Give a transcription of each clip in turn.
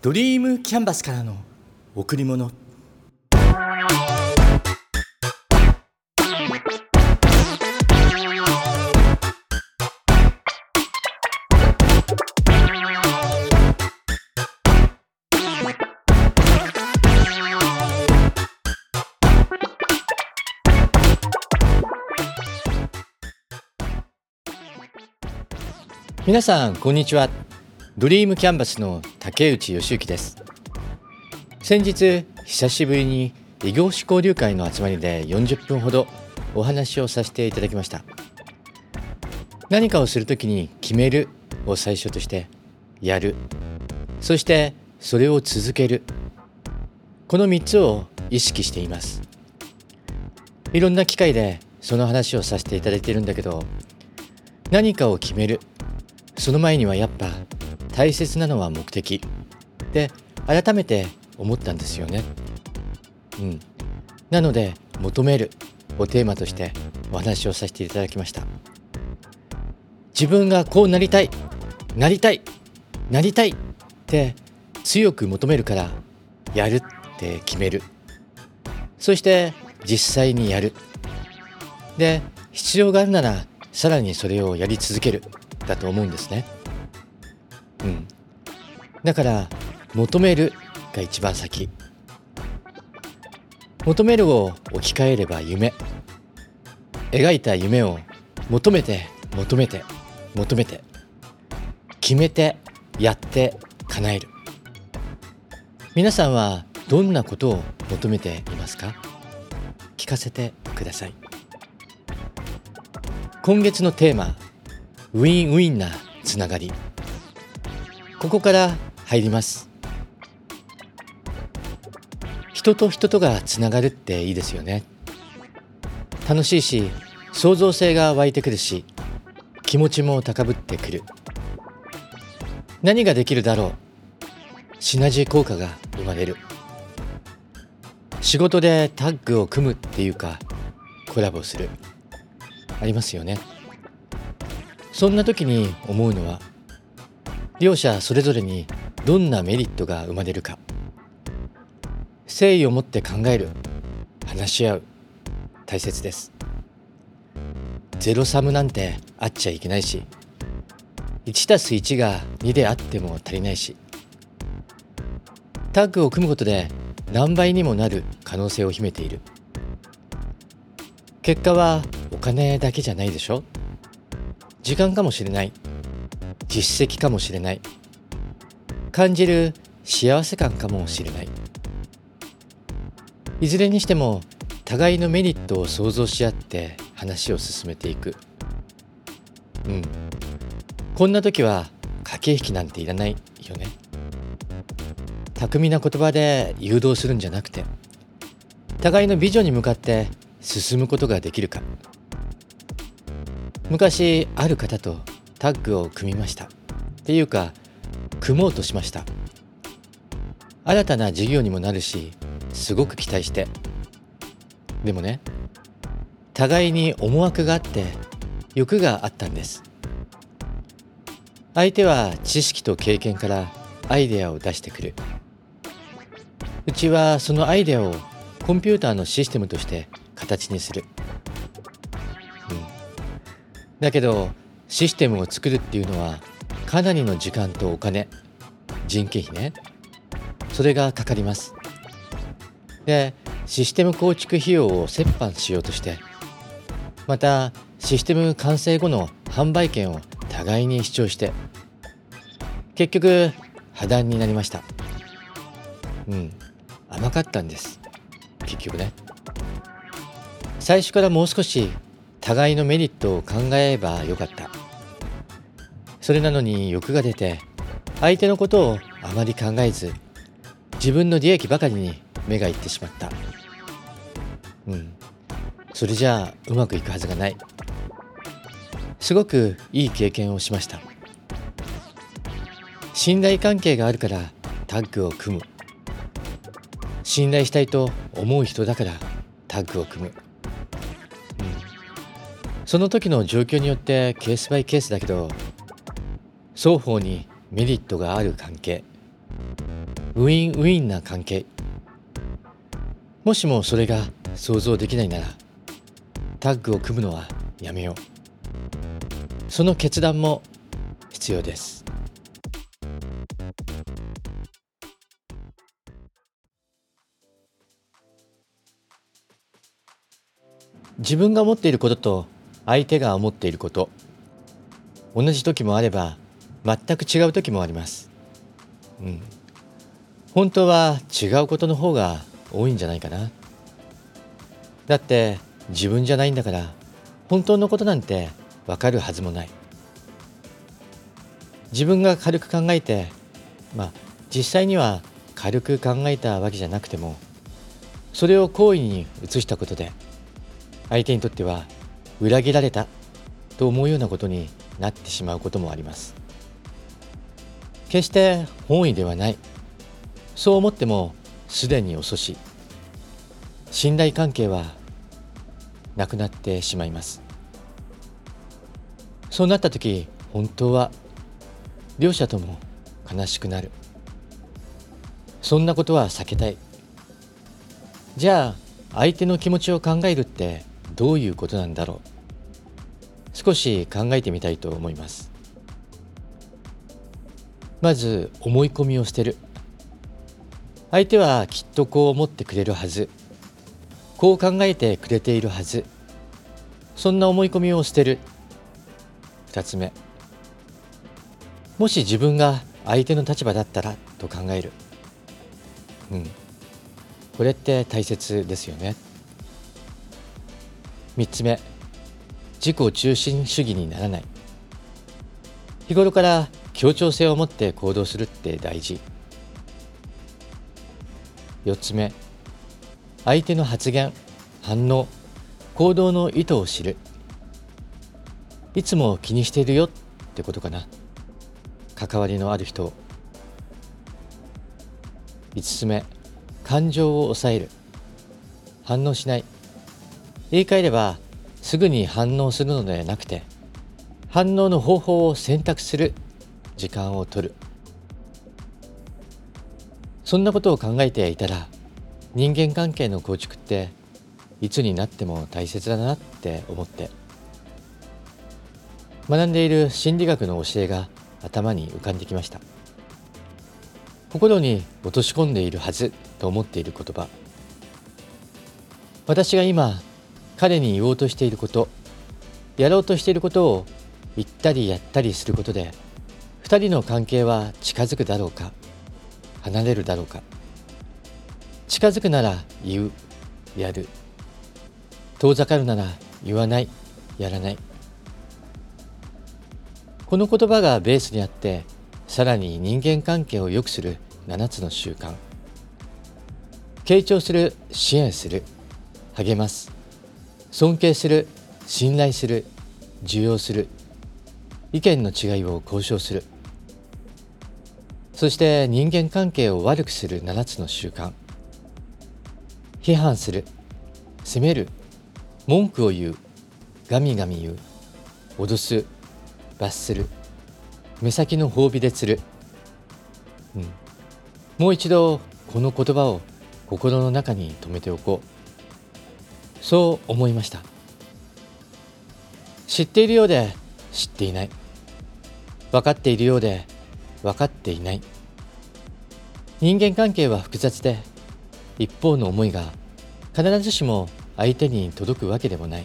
ドリームキャンバスからの贈り物。皆さんこんにちは。ドリームキャンバスの竹内義之です。先日久しぶりに異業種交流会の集まりで40分ほどお話をさせていただきました。何かをするときに決めるを最初としてやる、そしてそれを続ける、この3つを意識しています。いろんな機会でその話をさせていただいているんだけど、何かを決める、その前にはやっぱ大切なのは目的って改めて思ったんですよね。なので求めるをテーマとしてお話をさせていただきました。自分がこうなりたいって強く求めるから、やるって決める、そして実際にやる、で必要があるならさらにそれをやり続けるだと思うんですね。だから求めるが一番先。求めるを置き換えれば夢。描いた夢を求めて決めてやって叶える。皆さんはどんなことを求めていますか？聞かせてください。今月のテーマ、ウィンウィンなつながり、ここから入ります。人と人とがつながるっていいですよね。楽しいし、創造性が湧いてくるし、気持ちも高ぶってくる。何ができるだろう、シナジー効果が生まれる。仕事でタッグを組むっていうか、コラボする、ありますよね。そんな時に思うのは、両者それぞれにどんなメリットが生まれるか。誠意を持って考える、話し合う、大切です。ゼロサムなんてあっちゃいけないし、1+1が2であっても足りないし、タッグを組むことで何倍にもなる可能性を秘めている。結果はお金だけじゃないでしょ。時間かもしれない、実績かもしれない、感じる幸せ感かもしれない。いずれにしても互いのメリットを想像し合って話を進めていく。こんな時は駆け引きなんていらないよね。巧みな言葉で誘導するんじゃなくて、互いのビジョンに向かって進むことができるか。昔ある方とタッグを組みましたっていうか、組もうとしました。新たな事業にもなるし、すごく期待して。でもね、互いに思惑があって欲があったんです。相手は知識と経験からアイデアを出してくる。うちはそのアイデアをコンピューターのシステムとして形にする。だけどシステムを作るっていうのはかなりの時間とお金、人件費ね、それがかかります。で、システム構築費用を折半しようとして、またシステム完成後の販売権を互いに主張して、結局破談になりました。甘かったんです、結局ね。最初からもう少し互いのメリットを考えばよかった。それなのに欲が出て、相手のことをあまり考えず、自分の利益ばかりに目がいってしまった。それじゃあうまくいくはずがない。すごくいい経験をしました。信頼関係があるからタッグを組む、信頼したいと思う人だからタッグを組む。その時の状況によってケースバイケースだけど、双方にメリットがある関係、ウィンウィンな関係。もしもそれが想像できないならタッグを組むのはやめよう。その決断も必要です。自分が思っていることと相手が思っていること、同じ時もあれば全く違う時もあります、本当は違うことの方が多いんじゃないかな。だって自分じゃないんだから本当のことなんてわかるはずもない。自分が軽く考えて、実際には軽く考えたわけじゃなくても、それを行為に移したことで相手にとっては裏切られたと思うようなことになってしまうこともあります。決して本意ではない、そう思ってもすでに遅し、信頼関係はなくなってしまいます。そうなった時、本当は両者とも悲しくなる。そんなことは避けたい。じゃあ相手の気持ちを考えるってどういうことなんだろう、少し考えてみたいと思います。まず思い込みを捨てる。相手はきっとこう思ってくれるはず、こう考えてくれているはず、そんな思い込みを捨てる。2つ目、もし自分が相手の立場だったらと考える。これって大切ですよね。3つ目、自己中心主義にならない。日頃から協調性を持って行動するって大事。4つ目、相手の発言、反応、行動の意図を知る。いつも気にしているよってことかな、関わりのある人を。5つ目、感情を抑える。反応しない。言い換えればすぐに反応するのではなくて、反応の方法を選択する時間を取る。そんなことを考えていたら、人間関係の構築っていつになっても大切だなって思って、学んでいる心理学の教えが頭に浮かんできました。心に落とし込んでいるはずと思っている言葉、私が今彼に言おうとしていること、やろうとしていることを言ったりやったりすることで、2人の関係は近づくだろうか、離れるだろうか。近づくなら言う、やる。遠ざかるなら言わない、やらない。この言葉がベースにあって、さらに人間関係を良くする7つの習慣。傾聴する、支援する、励ます、尊敬する、信頼する、受容する、意見の違いを交渉する。そして人間関係を悪くする7つの習慣。批判する、責める、文句を言う、ガミガミ言う、脅す、罰する、目先の褒美で釣る、もう一度この言葉を心の中に留めておこう、そう思いました。知っているようで知っていない、分かっているようで分かっていない。人間関係は複雑で、一方の思いが必ずしも相手に届くわけでもない。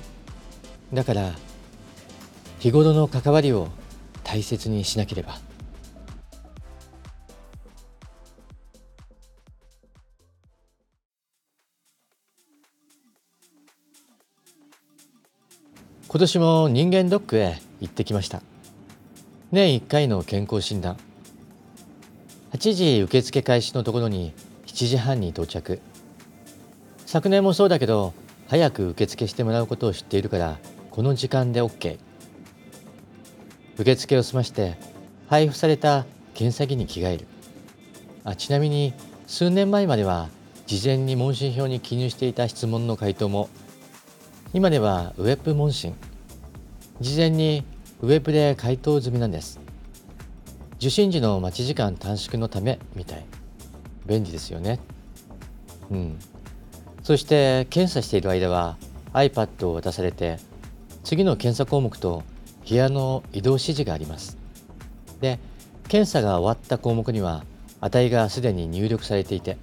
だから日頃の関わりを大切にしなければ。今年も人間ドックへ行ってきました。年1回の健康診断、8時受付開始のところに7時半に到着。昨年もそうだけど、早く受付してもらうことを知っているから、この時間で OK。 受付を済まして、配布された検査着に着替える。ちなみに数年前までは事前に問診票に記入していた質問の回答も、今ではウェブ問診、事前にウェブで回答済みなんです。受診時の待ち時間短縮のためみたい。便利ですよね。そして検査している間は iPad を渡されて、次の検査項目と部屋の移動指示があります。で、検査が終わった項目には値がすでに入力されていて、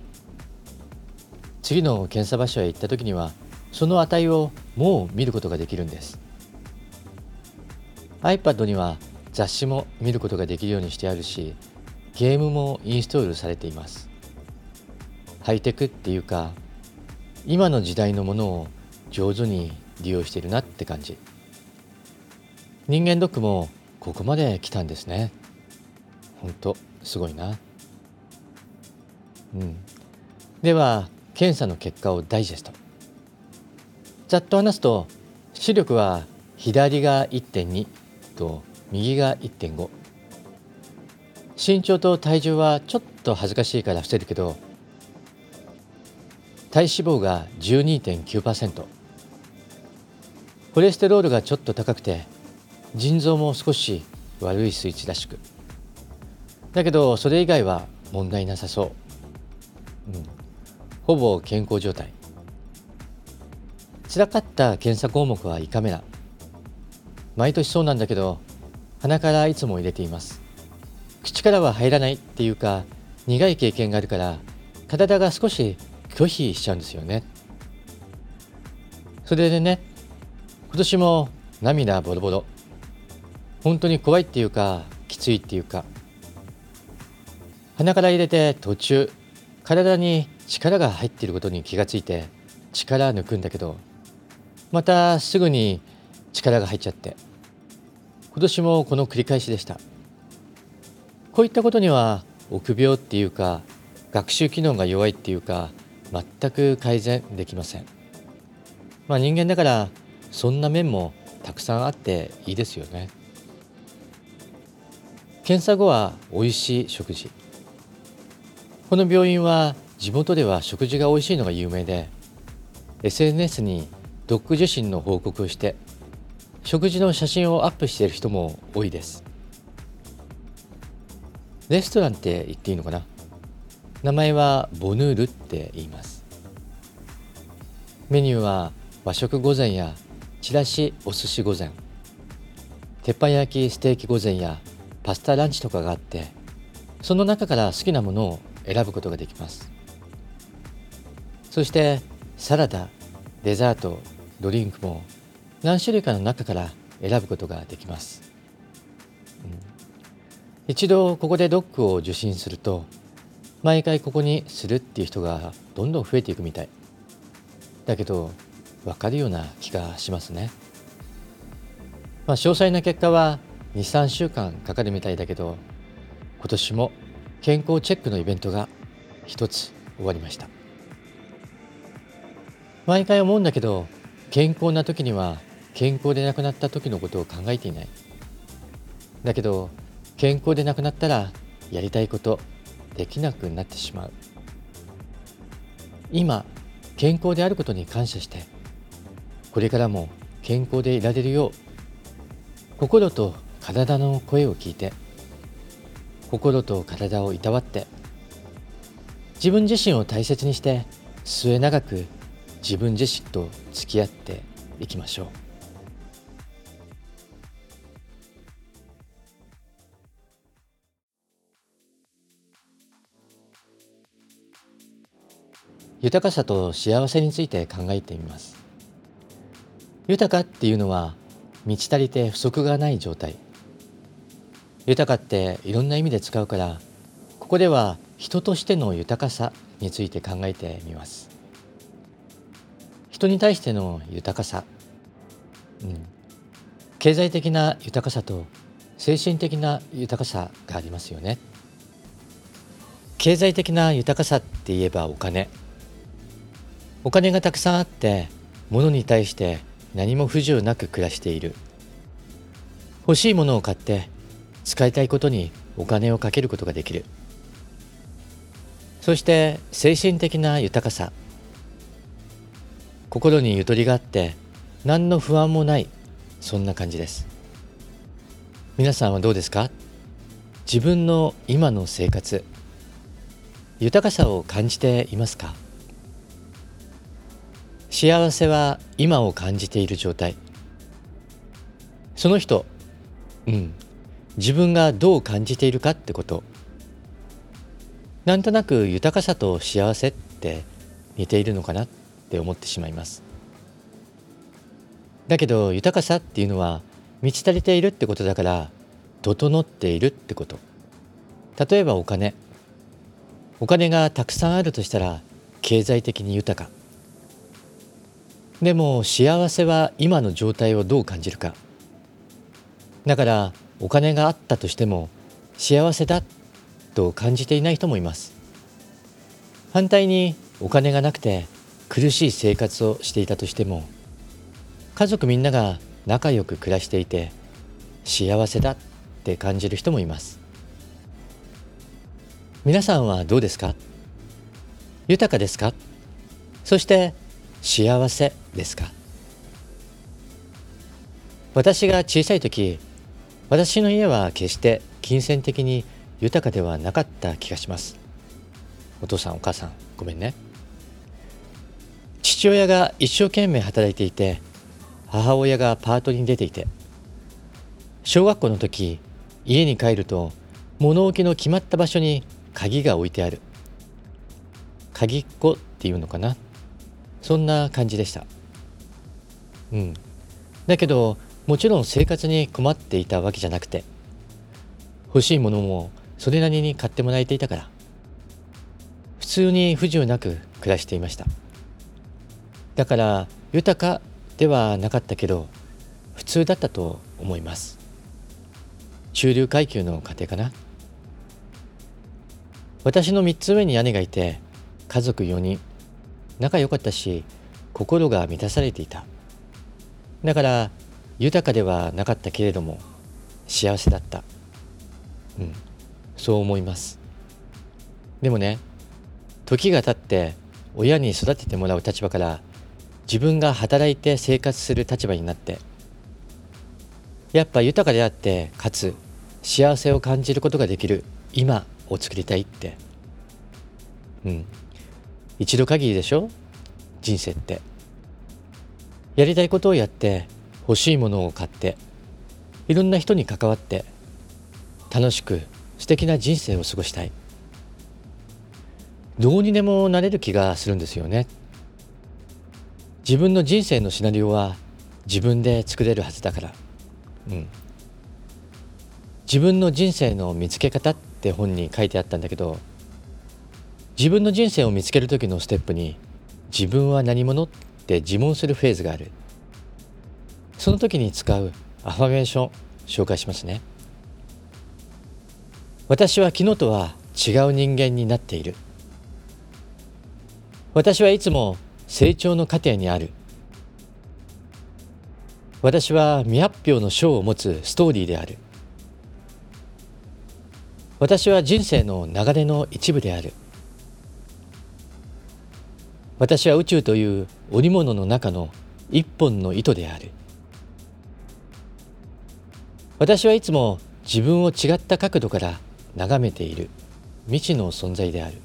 次の検査場所へ行った時にはその値をもう見ることができるんです。 iPad には雑誌も見ることができるようにしてあるし、ゲームもインストールされています。ハイテクっていうか、今の時代のものを上手に利用しているなって感じ。人間ドックもここまで来たんですね。ほんとすごいな。では検査の結果をダイジェスト。ざっと話すと、視力は左が 1.2 と右が 1.5。 身長と体重はちょっと恥ずかしいから伏せるけど、体脂肪が 12.9%、 コレステロールがちょっと高くて、腎臓も少し悪い数値らしく、だけどそれ以外は問題なさそう、ほぼ健康状態。つらかった検査項目は胃カメラ。毎年そうなんだけど、鼻からいつも入れています。口からは入らないっていうか、苦い経験があるから体が少し拒否しちゃうんですよね。それでね、今年も涙ボロボロ。本当に怖いっていうか、きついっていうか、鼻から入れて途中体に力が入っていることに気がついて力抜くんだけど、またすぐに力が入っちゃって、今年もこの繰り返しでした。こういったことには臆病っていうか、学習機能が弱いっていうか、全く改善できません。人間だからそんな面もたくさんあっていいですよね。検査後はおいしい食事。この病院は地元では食事がおいしいのが有名で、 SNS にドック受診の報告をして食事の写真をアップしている人も多いです。レストランって言っていいのかな、名前はボヌールって言います。メニューは和食御膳やチラシお寿司御膳、鉄板焼きステーキ御膳やパスタランチとかがあって、その中から好きなものを選ぶことができます。そしてサラダ、デザート、ドリンクも何種類かの中から選ぶことができます、一度ここでドックを受診すると、毎回ここにするっていう人がどんどん増えていくみたいだけど、分かるような気がしますね。詳細な結果は 2,3 週間かかるみたいだけど、今年も健康チェックのイベントが一つ終わりました。毎回思うんだけど、健康な時には健康で亡くなった時のことを考えていない。だけど健康で亡くなったらやりたいことできなくなってしまう。今健康であることに感謝して、これからも健康でいられるよう心と体の声を聞いて、心と体をいたわって、自分自身を大切にして末永く自分自身と付き合っていきましょう。豊かさと幸せについて考えてみます。豊かっていうのは満ち足りて不足がない状態。豊かっていろんな意味で使うから、ここでは人としての豊かさについて考えてみます。人に対しての豊かさ、経済的な豊かさと精神的な豊かさがありますよね。経済的な豊かさって言えばお金。お金がたくさんあって、物に対して何も不自由なく暮らしている。欲しいものを買って使いたいことにお金をかけることができる。そして精神的な豊かさ。心にゆとりがあって何の不安もない、そんな感じです。皆さんはどうですか？自分の今の生活、豊かさを感じていますか？幸せは今を感じている状態。その人、自分がどう感じているかってこと。なんとなく豊かさと幸せって似ているのかなって思ってしまいます。だけど豊かさっていうのは満ち足りているってことだから、整っているってこと。例えばお金。お金がたくさんあるとしたら経済的に豊か。でも幸せは今の状態をどう感じるか。だからお金があったとしても幸せだと感じていない人もいます。反対にお金がなくて苦しい生活をしていたとしても、家族みんなが仲良く暮らしていて幸せだって感じる人もいます。皆さんはどうですか？豊かですか？そして幸せですか？私が小さい時、私の家は決して金銭的に豊かではなかった気がします。お父さんお母さんごめんね。父親が一生懸命働いていて、母親がパートに出ていて、小学校の時、家に帰ると物置の決まった場所に鍵が置いてある。鍵っ子っていうのかな。そんな感じでした。だけどもちろん生活に困っていたわけじゃなくて、欲しいものもそれなりに買ってもらえていたから、普通に不自由なく暮らしていました。だから豊かではなかったけど、普通だったと思います。中流階級の家庭かな。私の3つ上に姉がいて、家族4人。仲良かったし、心が満たされていた。だから豊かではなかったけれども幸せだった。そう思います。でもね、時が経って親に育ててもらう立場から自分が働いて生活する立場になって、やっぱ豊かであってかつ幸せを感じることができる今を作りたいって。一度限りでしょ、人生って。やりたいことをやって、欲しいものを買って、いろんな人に関わって、楽しく素敵な人生を過ごしたい。どうにでもなれる気がするんですよね。自分の人生のシナリオは自分で作れるはずだから。自分の人生の見つけ方って本に書いてあったんだけど、自分の人生を見つける時のステップに、自分は何者って自問するフェーズがある。その時に使うアファメーション紹介しますね。私は昨日とは違う人間になっている。私はいつも成長の過程にある。私は未発表の章を持つストーリーである。私は人生の流れの一部である。私は宇宙という織物の中の一本の糸である。私はいつも自分を違った角度から眺めている未知の存在である。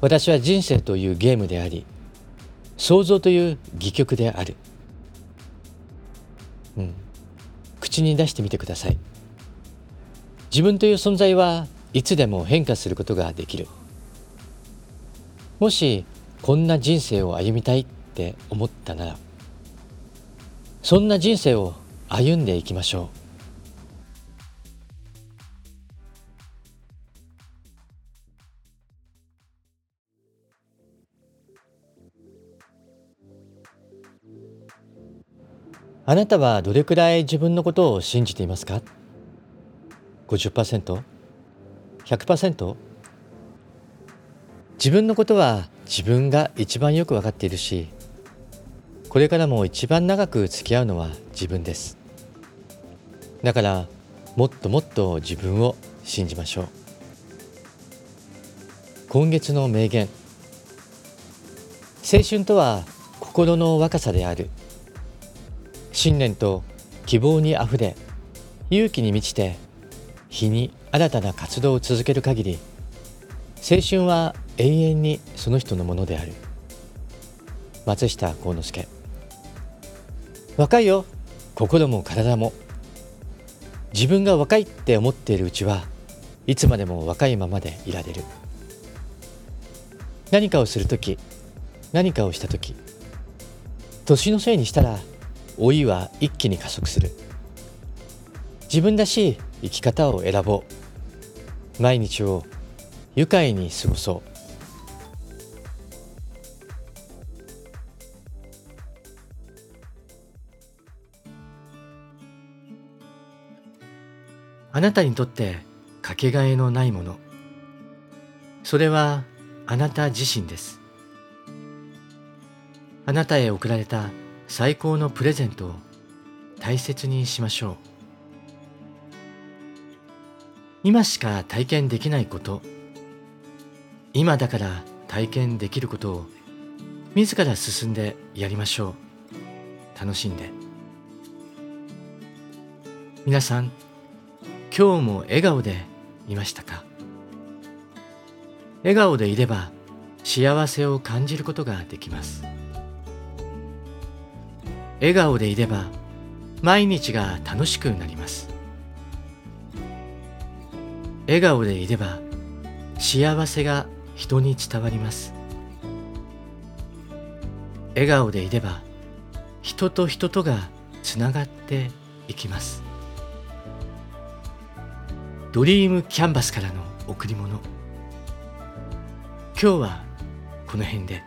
私は人生というゲームであり、想像という戯曲である。口に出してみてください。自分という存在はいつでも変化することができる。もしこんな人生を歩みたいって思ったなら、そんな人生を歩んでいきましょう。あなたはどれくらい自分のことを信じていますか？ 50%？ 100%？自分のことは自分が一番よく分かっているし、これからも一番長く付き合うのは自分です。だからもっともっと自分を信じましょう。今月の名言。青春とは心の若さである。信念と希望にあふれ、勇気に満ちて、日に新たな活動を続ける限り、青春は永遠にその人のものである。松下幸之助。若いよ、心も体も。自分が若いって思っているうちはいつまでも若いままでいられる。何かをするとき、何かをしたとき、年のせいにしたら老いは一気に加速する。自分らしい生き方を選ぼう。毎日を愉快に過ごそう。あなたにとってかけがえのないもの、それはあなた自身です。あなたへ贈られた最高のプレゼントを大切にしましょう。今しか体験できないこと、今だから体験できることを自ら進んでやりましょう。楽しんで。皆さん、今日も笑顔でいましたか？笑顔でいれば幸せを感じることができます。笑顔でいれば毎日が楽しくなります。笑顔でいれば幸せが人に伝わります。笑顔でいれば人と人とがつながっていきます。ドリームキャンバスからの贈り物。今日はこの辺で。